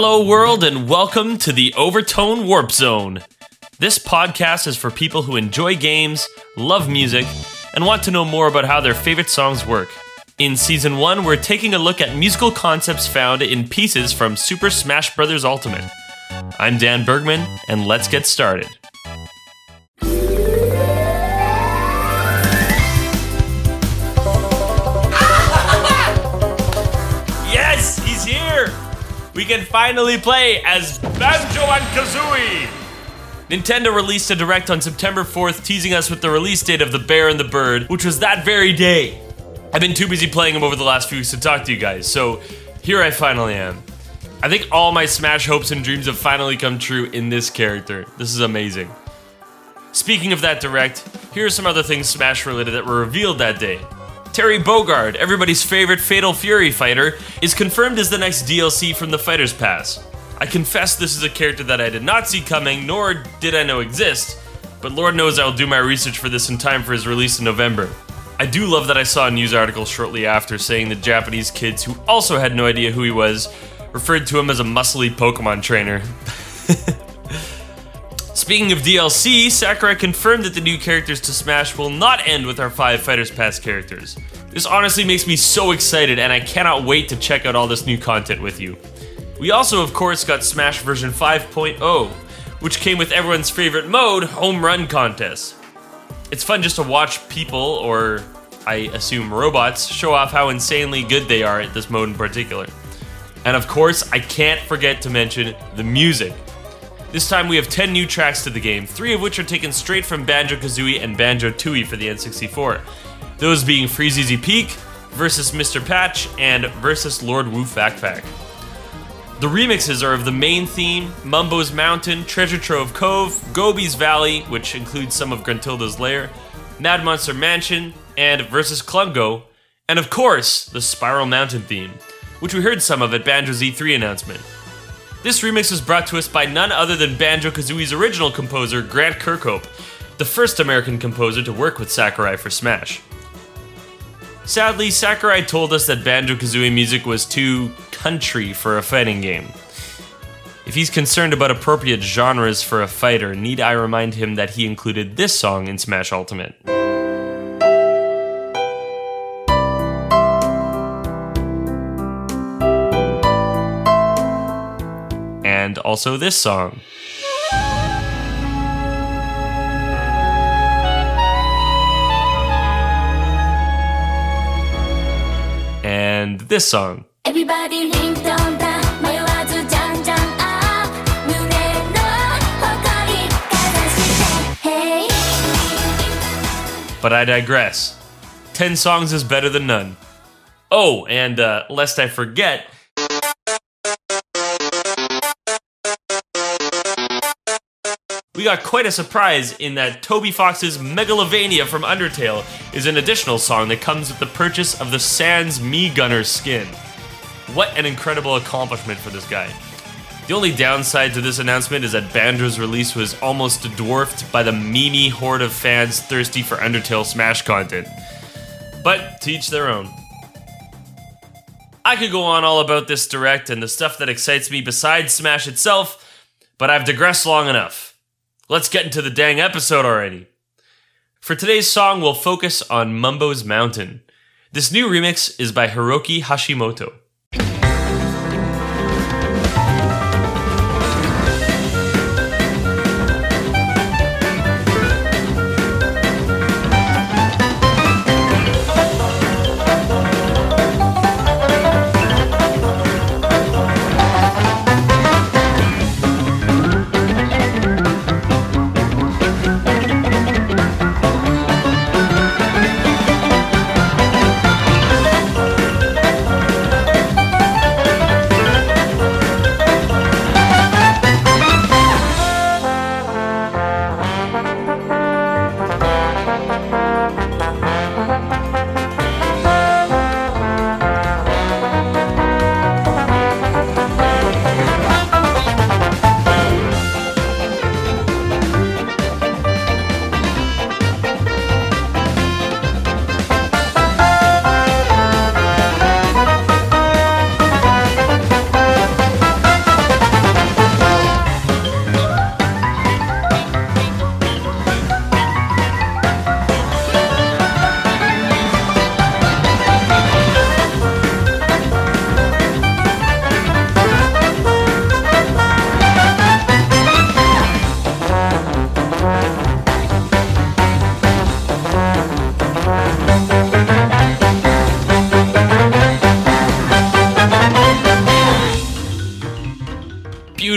Hello world and welcome to the Overtone Warp Zone. This podcast is for people who enjoy games, love music, and want to know more about how their favorite songs work. In Season 1, we're taking a look at musical concepts found in pieces from Super Smash Bros. Ultimate. I'm Dan Bergman, and let's get started. We can finally play as Banjo and Kazooie! Nintendo released a Direct on September 4th, teasing us with the release date of The Bear and the Bird, which was that very day. I've been too busy playing them over the last few weeks to talk to you guys, so here I finally am. I think all my Smash hopes and dreams have finally come true in this character. This is amazing. Speaking of that Direct, here are some other things Smash related that were revealed that day. Terry Bogard, everybody's favorite Fatal Fury fighter, is confirmed as the next DLC from the Fighters Pass. I confess this is a character that I did not see coming, nor did I know exist, but Lord knows I will do my research for this in time for his release in November. I do love that I saw a news article shortly after saying that Japanese kids who also had no idea who he was referred to him as a muscly Pokemon trainer. Speaking of DLC, Sakurai confirmed that the new characters to Smash will not end with our 5 Fighters Pass characters. This honestly makes me so excited, and I cannot wait to check out all this new content with you. We also, of course, got Smash version 5.0, which came with everyone's favorite mode, Home Run Contest. It's fun just to watch people, or I assume robots, show off how insanely good they are at this mode in particular. And of course, I can't forget to mention the music. This time we have 10 new tracks to the game, 3 of which are taken straight from Banjo-Kazooie and Banjo-Tooie for the N64. Those being Freezeezy Peak, Vs. Mr. Patch, and Vs. Lord Woo Fack Pack. The remixes are of the main theme, Mumbo's Mountain, Treasure Trove Cove, Gobi's Valley, which includes some of Gruntilda's Lair, Mad Monster Mansion, and Vs. Klungo, and of course, the Spiral Mountain theme, which we heard some of at Banjo's E3 announcement. This remix was brought to us by none other than Banjo-Kazooie's original composer, Grant Kirkhope, the first American composer to work with Sakurai for Smash. Sadly, Sakurai told us that Banjo-Kazooie music was too country for a fighting game. If he's concerned about appropriate genres for a fighter, need I remind him that he included this song in Smash Ultimate. And also this song. And this song. Everybody ring down down, my wazu down down up, mune no hokori kazashite, hey. But I digress. 10 songs is better than none. Oh, and lest I forget, we got quite a surprise in that Toby Fox's Megalovania from Undertale is an additional song that comes with the purchase of the Sans Mii-Gunner skin. What an incredible accomplishment for this guy. The only downside to this announcement is that Banjo's release was almost dwarfed by the meanie horde of fans thirsty for Undertale Smash content. But to each their own. I could go on all about this Direct and the stuff that excites me besides Smash itself, but I've digressed long enough. Let's get into the dang episode already. For today's song, we'll focus on Mumbo's Mountain. This new remix is by Hiroki Hashimoto.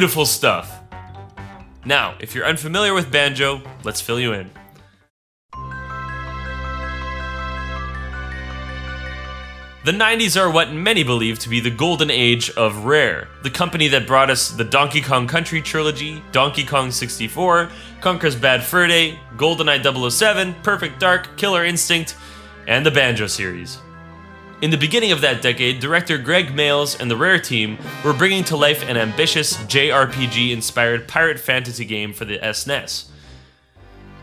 beautiful stuff. Now, if you're unfamiliar with banjo, let's fill you in. The 90s are what many believe to be the golden age of Rare, the company that brought us the Donkey Kong Country trilogy, Donkey Kong 64, Conker's Bad Fur Day, GoldenEye 007, Perfect Dark, Killer Instinct, and the Banjo series. In the beginning of that decade, director Greg Males and the Rare team were bringing to life an ambitious JRPG-inspired pirate fantasy game for the SNES.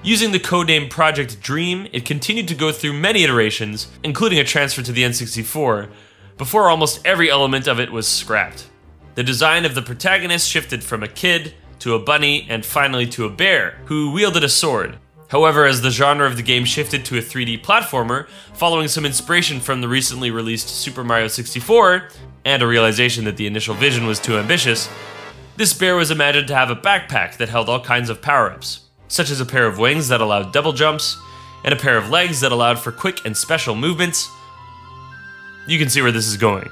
Using the codename Project Dream, it continued to go through many iterations, including a transfer to the N64, before almost every element of it was scrapped. The design of the protagonist shifted from a kid, to a bunny, and finally to a bear, who wielded a sword. However, as the genre of the game shifted to a 3D platformer, following some inspiration from the recently released Super Mario 64, and a realization that the initial vision was too ambitious, this bear was imagined to have a backpack that held all kinds of power-ups, such as a pair of wings that allowed double jumps, and a pair of legs that allowed for quick and special movements. You can see where this is going.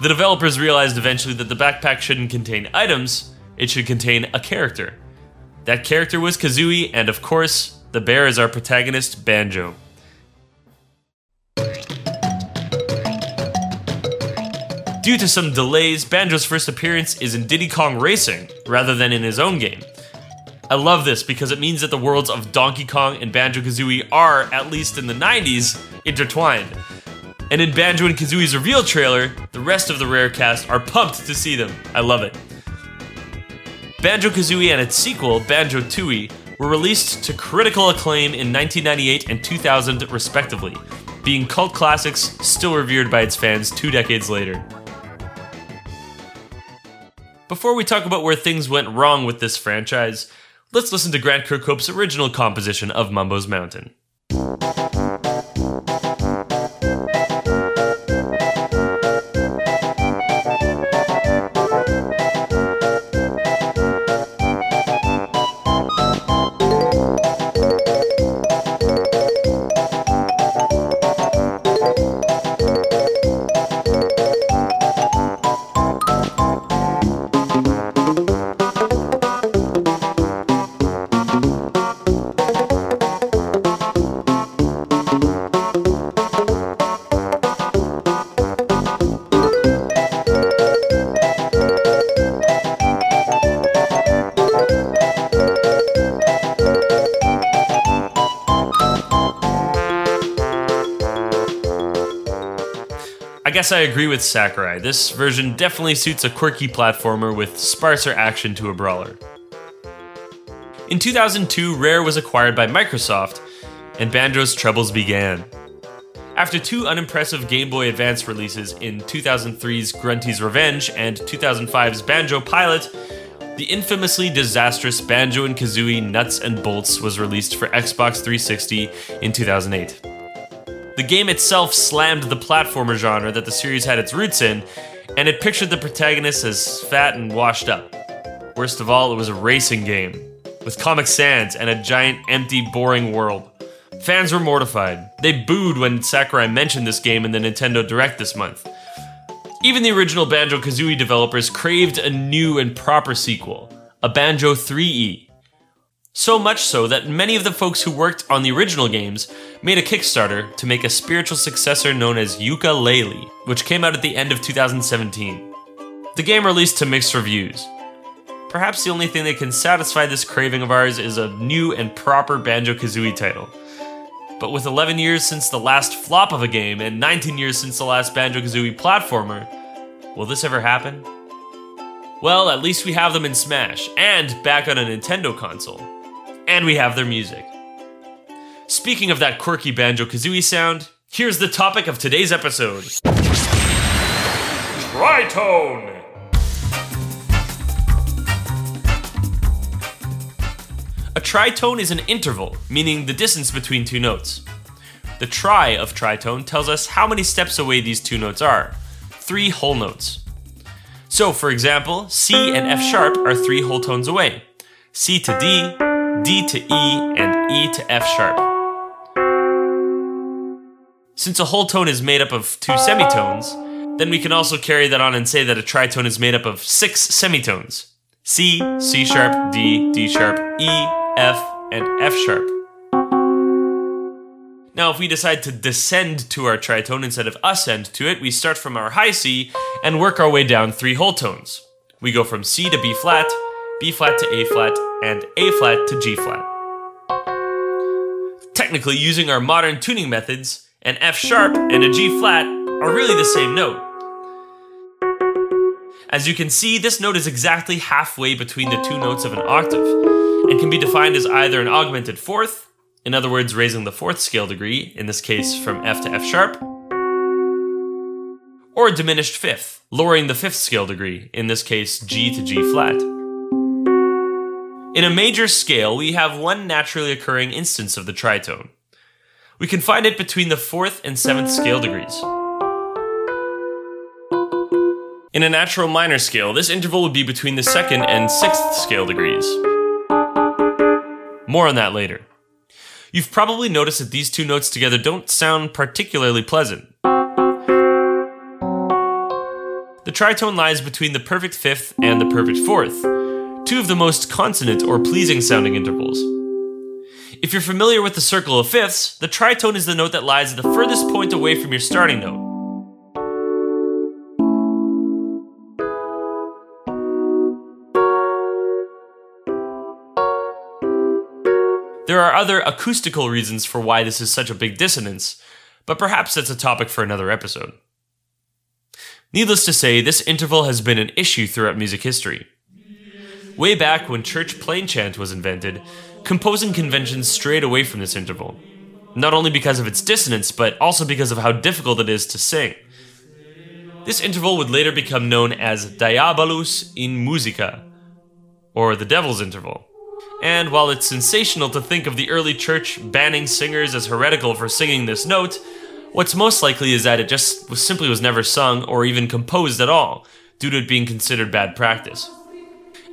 The developers realized eventually that the backpack shouldn't contain items, it should contain a character. That character was Kazooie, and of course, the bear is our protagonist, Banjo. Due to some delays, Banjo's first appearance is in Diddy Kong Racing, rather than in his own game. I love this because it means that the worlds of Donkey Kong and Banjo-Kazooie are, at least in the 90s, intertwined. And in Banjo and Kazooie's reveal trailer, the rest of the Rare cast are pumped to see them. I love it. Banjo-Kazooie and its sequel, Banjo-Tooie, were released to critical acclaim in 1998 and 2000 respectively, being cult classics still revered by its fans 2 decades later. Before we talk about where things went wrong with this franchise, let's listen to Grant Kirkhope's original composition of Mumbo's Mountain. I guess I agree with Sakurai. This version definitely suits a quirky platformer with sparser action to a brawler. In 2002, Rare was acquired by Microsoft, and Banjo's troubles began. After 2 unimpressive Game Boy Advance releases in 2003's Grunty's Revenge and 2005's Banjo Pilot, the infamously disastrous Banjo and Kazooie Nuts and Bolts was released for Xbox 360 in 2008. The game itself slammed the platformer genre that the series had its roots in, and it pictured the protagonist as fat and washed up. Worst of all, it was a racing game, with Comic Sans and a giant, empty, boring world. Fans were mortified. They booed when Sakurai mentioned this game in the Nintendo Direct this month. Even the original Banjo-Kazooie developers craved a new and proper sequel, a Banjo 3E. So much so that many of the folks who worked on the original games made a Kickstarter to make a spiritual successor known as Yooka-Laylee, which came out at the end of 2017. The game released to mixed reviews. Perhaps the only thing that can satisfy this craving of ours is a new and proper Banjo-Kazooie title. But with 11 years since the last flop of a game and 19 years since the last Banjo-Kazooie platformer, will this ever happen? Well, at least we have them in Smash, and back on a Nintendo console. And we have their music. Speaking of that quirky Banjo-Kazooie sound, here's the topic of today's episode. Tritone! A tritone is an interval, meaning the distance between 2 notes. The tri of tritone tells us how many steps away these 2 notes are, 3 whole notes. So, for example, C and F-sharp are 3 whole tones away, C to D, D to E, and E to F sharp. Since a whole tone is made up of 2 semitones, then we can also carry that on and say that a tritone is made up of 6 semitones. C, C sharp, D, D sharp, E, F, and F sharp. Now if we decide to descend to our tritone instead of ascend to it, we start from our high C and work our way down three whole tones. We go from C to B flat to A flat, and A flat to G flat. Technically, using our modern tuning methods, an F sharp and a G flat are really the same note. As you can see, this note is exactly halfway between the two notes of an octave, and can be defined as either an augmented fourth, in other words raising the fourth scale degree, in this case from F to F sharp, or a diminished fifth, lowering the fifth scale degree, in this case G to G flat. In a major scale, we have one naturally occurring instance of the tritone. We can find it between the fourth and seventh scale degrees. In a natural minor scale, this interval would be between the second and sixth scale degrees. More on that later. You've probably noticed that these two notes together don't sound particularly pleasant. The tritone lies between the perfect fifth and the perfect fourth, two of the most consonant or pleasing sounding intervals. If you're familiar with the circle of fifths, the tritone is the note that lies at the furthest point away from your starting note. There are other acoustical reasons for why this is such a big dissonance, but perhaps that's a topic for another episode. Needless to say, this interval has been an issue throughout music history. Way back when church plain chant was invented, composing conventions strayed away from this interval, not only because of its dissonance, but also because of how difficult it is to sing. This interval would later become known as Diabolus in Musica, or the Devil's Interval. And while it's sensational to think of the early church banning singers as heretical for singing this note, what's most likely is that it just simply was never sung or even composed at all, due to it being considered bad practice.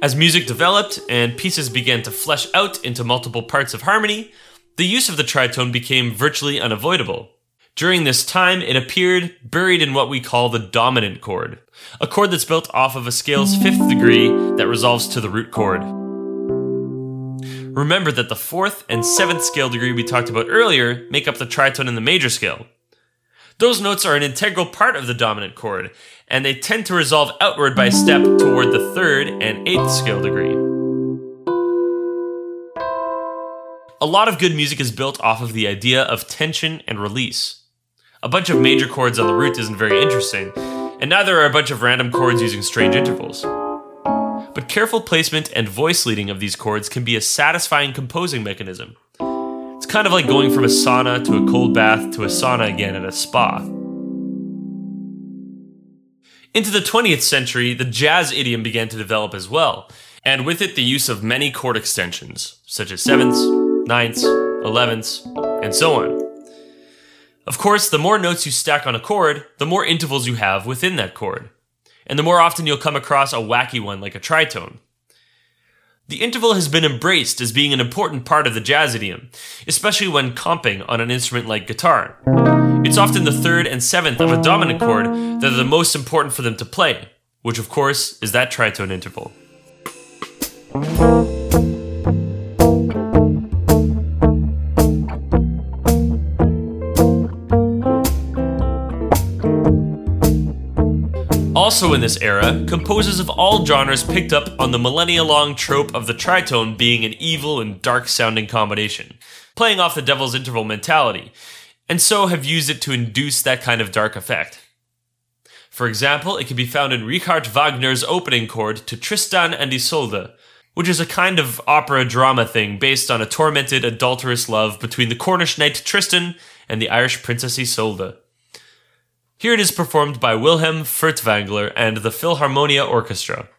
As music developed and pieces began to flesh out into multiple parts of harmony, the use of the tritone became virtually unavoidable. During this time, it appeared buried in what we call the dominant chord, a chord that's built off of a scale's fifth degree that resolves to the root chord. Remember that the fourth and seventh scale degree we talked about earlier make up the tritone in the major scale. Those notes are an integral part of the dominant chord, and they tend to resolve outward by step toward the third and eighth scale degree. A lot of good music is built off of the idea of tension and release. A bunch of major chords on the root isn't very interesting, and neither are a bunch of random chords using strange intervals. But careful placement and voice leading of these chords can be a satisfying composing mechanism. It's kind of like going from a sauna to a cold bath to a sauna again at a spa. Into the 20th century, the jazz idiom began to develop as well, and with it the use of many chord extensions, such as sevenths, ninths, elevenths, and so on. Of course, the more notes you stack on a chord, the more intervals you have within that chord, and the more often you'll come across a wacky one like a tritone. The interval has been embraced as being an important part of the jazz idiom, especially when comping on an instrument like guitar. It's often the third and seventh of a dominant chord that are the most important for them to play, which of course is that tritone interval. Also in this era, composers of all genres picked up on the millennia-long trope of the tritone being an evil and dark-sounding combination, playing off the devil's interval mentality, and so have used it to induce that kind of dark effect. For example, it can be found in Richard Wagner's opening chord to Tristan and Isolde, which is a kind of opera-drama thing based on a tormented, adulterous love between the Cornish knight Tristan and the Irish princess Isolde. Here it is performed by Wilhelm Furtwängler and the Philharmonia Orchestra.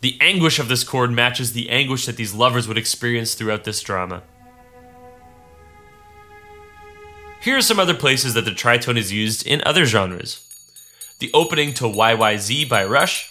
The anguish of this chord matches the anguish that these lovers would experience throughout this drama. Here are some other places that the tritone is used in other genres. The opening to YYZ by Rush,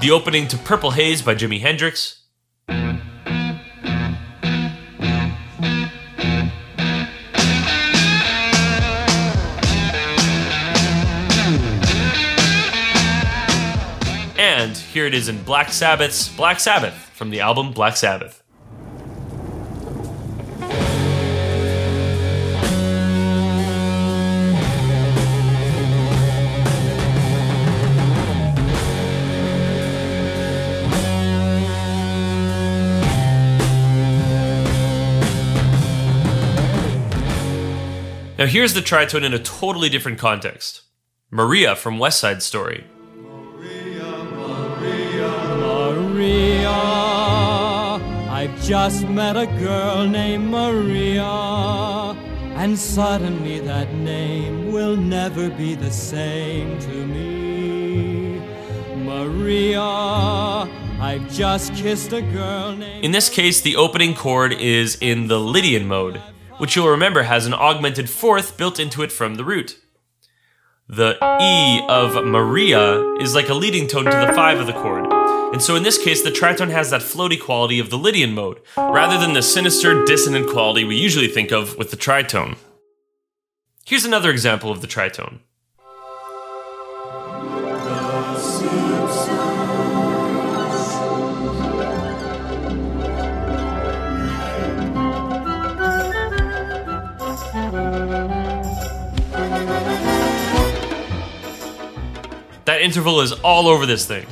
the opening to Purple Haze by Jimi Hendrix, and here it is in Black Sabbath's Black Sabbath from the album Black Sabbath. Now here's the tritone in a totally different context. Maria from West Side Story. Maria, Maria, Maria, I've just met a girl named Maria, and suddenly that name will never be the same to me. Maria, I've just kissed a girl named... In this case, the opening chord is in the Lydian mode, which you'll remember has an augmented fourth built into it from the root. The E of Maria is like a leading tone to the 5 of the chord, and so in this case the tritone has that floaty quality of the Lydian mode, rather than the sinister, dissonant quality we usually think of with the tritone. Here's another example of the tritone. That interval is all over this thing.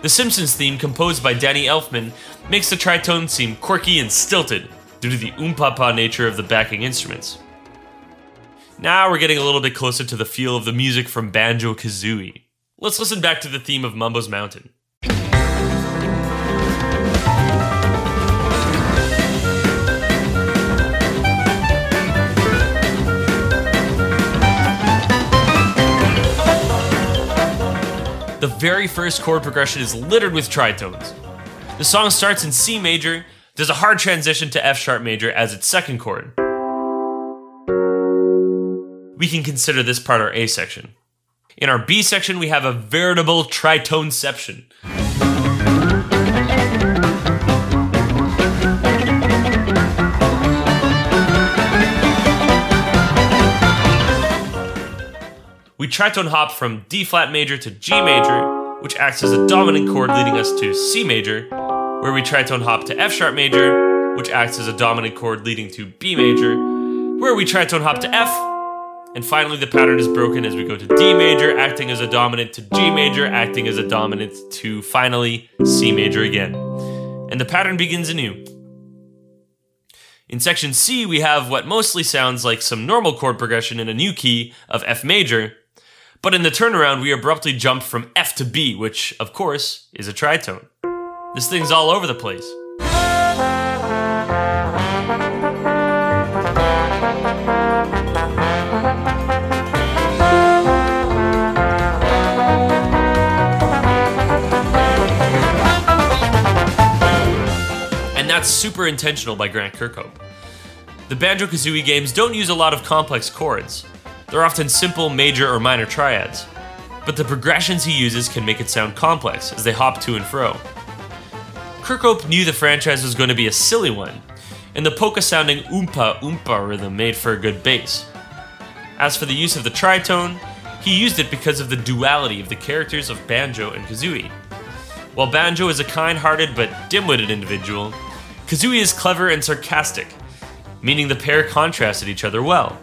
The Simpsons theme, composed by Danny Elfman, makes the tritone seem quirky and stilted due to the oom-pa-pa nature of the backing instruments. Now we're getting a little bit closer to the feel of the music from Banjo-Kazooie. Let's listen back to the theme of Mumbo's Mountain. The very first chord progression is littered with tritones. The song starts in C major, there's a hard transition to F sharp major as its second chord. We can consider this part our A section. In our B section, we have a veritable tritoneception. We tritone hop from D flat major to G major, which acts as a dominant chord, leading us to C major, where we tritone hop to F sharp major, which acts as a dominant chord, leading to B major, where we tritone hop to F, and finally the pattern is broken as we go to D major, acting as a dominant, to G major, acting as a dominant, to finally C major again. And the pattern begins anew. In section C, we have what mostly sounds like some normal chord progression in a new key of F major, but in the turnaround, we abruptly jump from F to B, which, of course, is a tritone. This thing's all over the place. And that's super intentional by Grant Kirkhope. The Banjo-Kazooie games don't use a lot of complex chords. They're often simple major or minor triads, but the progressions he uses can make it sound complex as they hop to and fro. Kirkhope knew the franchise was going to be a silly one, and the polka-sounding oompa-oompa rhythm made for a good bass. As for the use of the tritone, he used it because of the duality of the characters of Banjo and Kazooie. While Banjo is a kind-hearted but dim-witted individual, Kazooie is clever and sarcastic, meaning the pair contrasted each other well.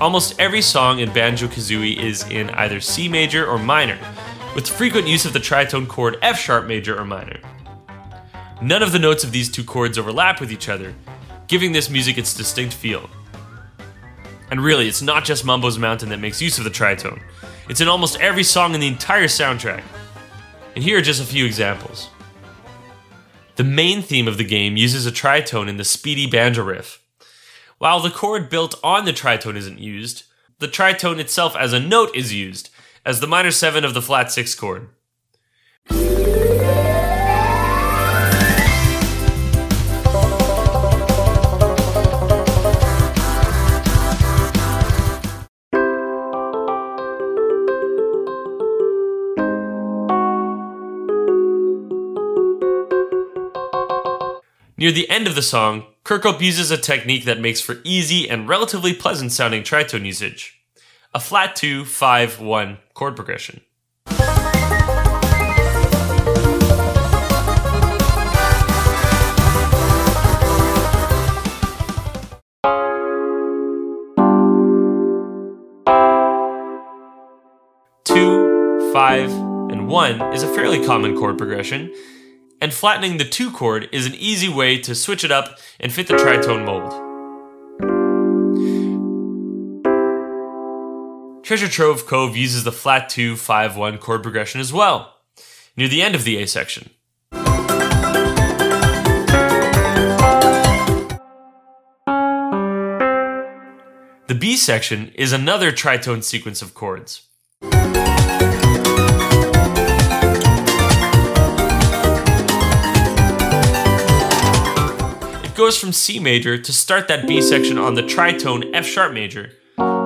Almost every song in Banjo-Kazooie is in either C major or minor, with frequent use of the tritone chord F sharp major or minor. None of the notes of these two chords overlap with each other, giving this music its distinct feel. And really, it's not just Mumbo's Mountain that makes use of the tritone. It's in almost every song in the entire soundtrack. And here are just a few examples. The main theme of the game uses a tritone in the speedy banjo riff. While the chord built on the tritone isn't used, the tritone itself as a note is used, as the minor 7 of the flat 6 chord. Near the end of the song, Kirkhope uses a technique that makes for easy and relatively pleasant sounding tritone usage. A flat 2, 5, 1 chord progression. Two, five, and one is a fairly common chord progression, and flattening the 2 chord is an easy way to switch it up and fit the tritone mold. Treasure Trove Cove uses the flat 2, 5, 1 chord progression as well, near the end of the A section. The B section is another tritone sequence of chords. Goes from C major to start that B section on the tritone F sharp major,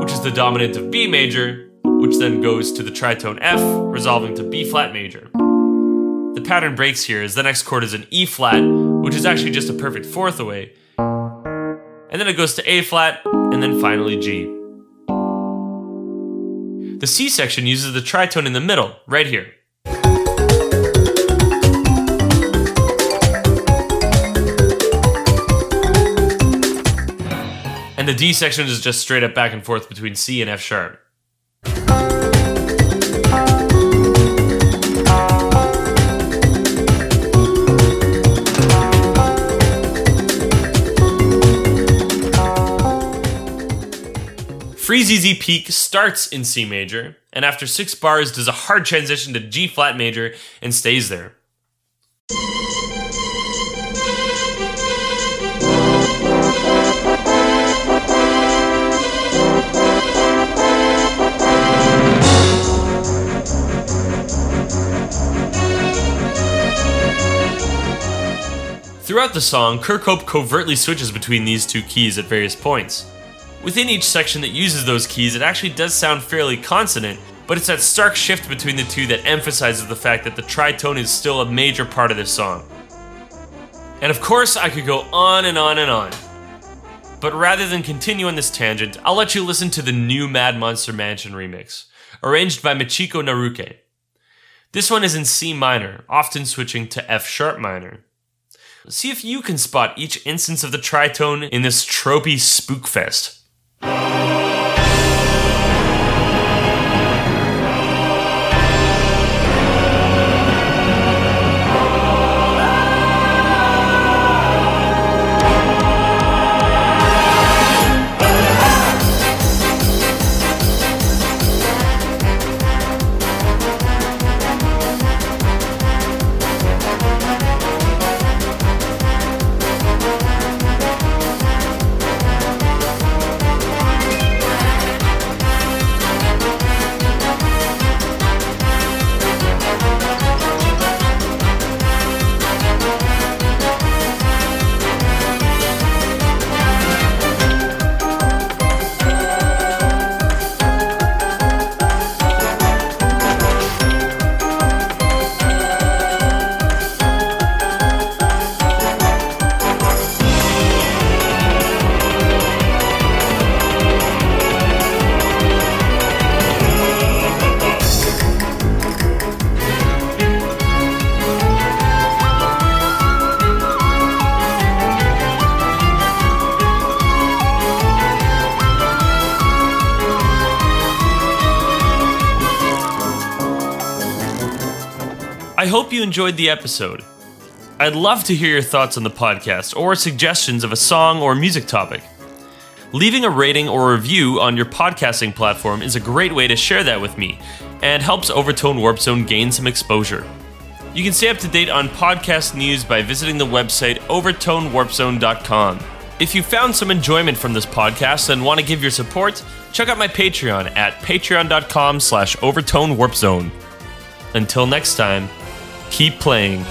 which is the dominant of B major, which then goes to the tritone F, resolving to B flat major. The pattern breaks here as the next chord is an E flat, which is actually just a perfect fourth away, and then it goes to A flat, and then finally G. The C section uses the tritone in the middle, right here. And the D section is just straight up back and forth between C and F sharp. Freezeezy Peak starts in C major, and after 6 bars does a hard transition to G flat major and stays there. Throughout the song, Kirkhope covertly switches between these 2 keys at various points. Within each section that uses those keys, it actually does sound fairly consonant, but it's that stark shift between the 2 that emphasizes the fact that the tritone is still a major part of this song. And of course, I could go on and on and on. But rather than continue on this tangent, I'll let you listen to the new Mad Monster Mansion remix, arranged by Michiko Naruke. This one is in C minor, often switching to F sharp minor. See if you can spot each instance of the tritone in this tropey spookfest. I hope you enjoyed the episode. I'd love to hear your thoughts on the podcast or suggestions of a song or music topic. Leaving a rating or review on your podcasting platform is a great way to share that with me and helps Overtone Warp Zone gain some exposure. You can stay up to date on podcast news by visiting the website overtonewarpzone.com. If you found some enjoyment from this podcast and want to give your support, check out my Patreon at patreon.com/OvertoneWarpZone. Until next time, keep playing.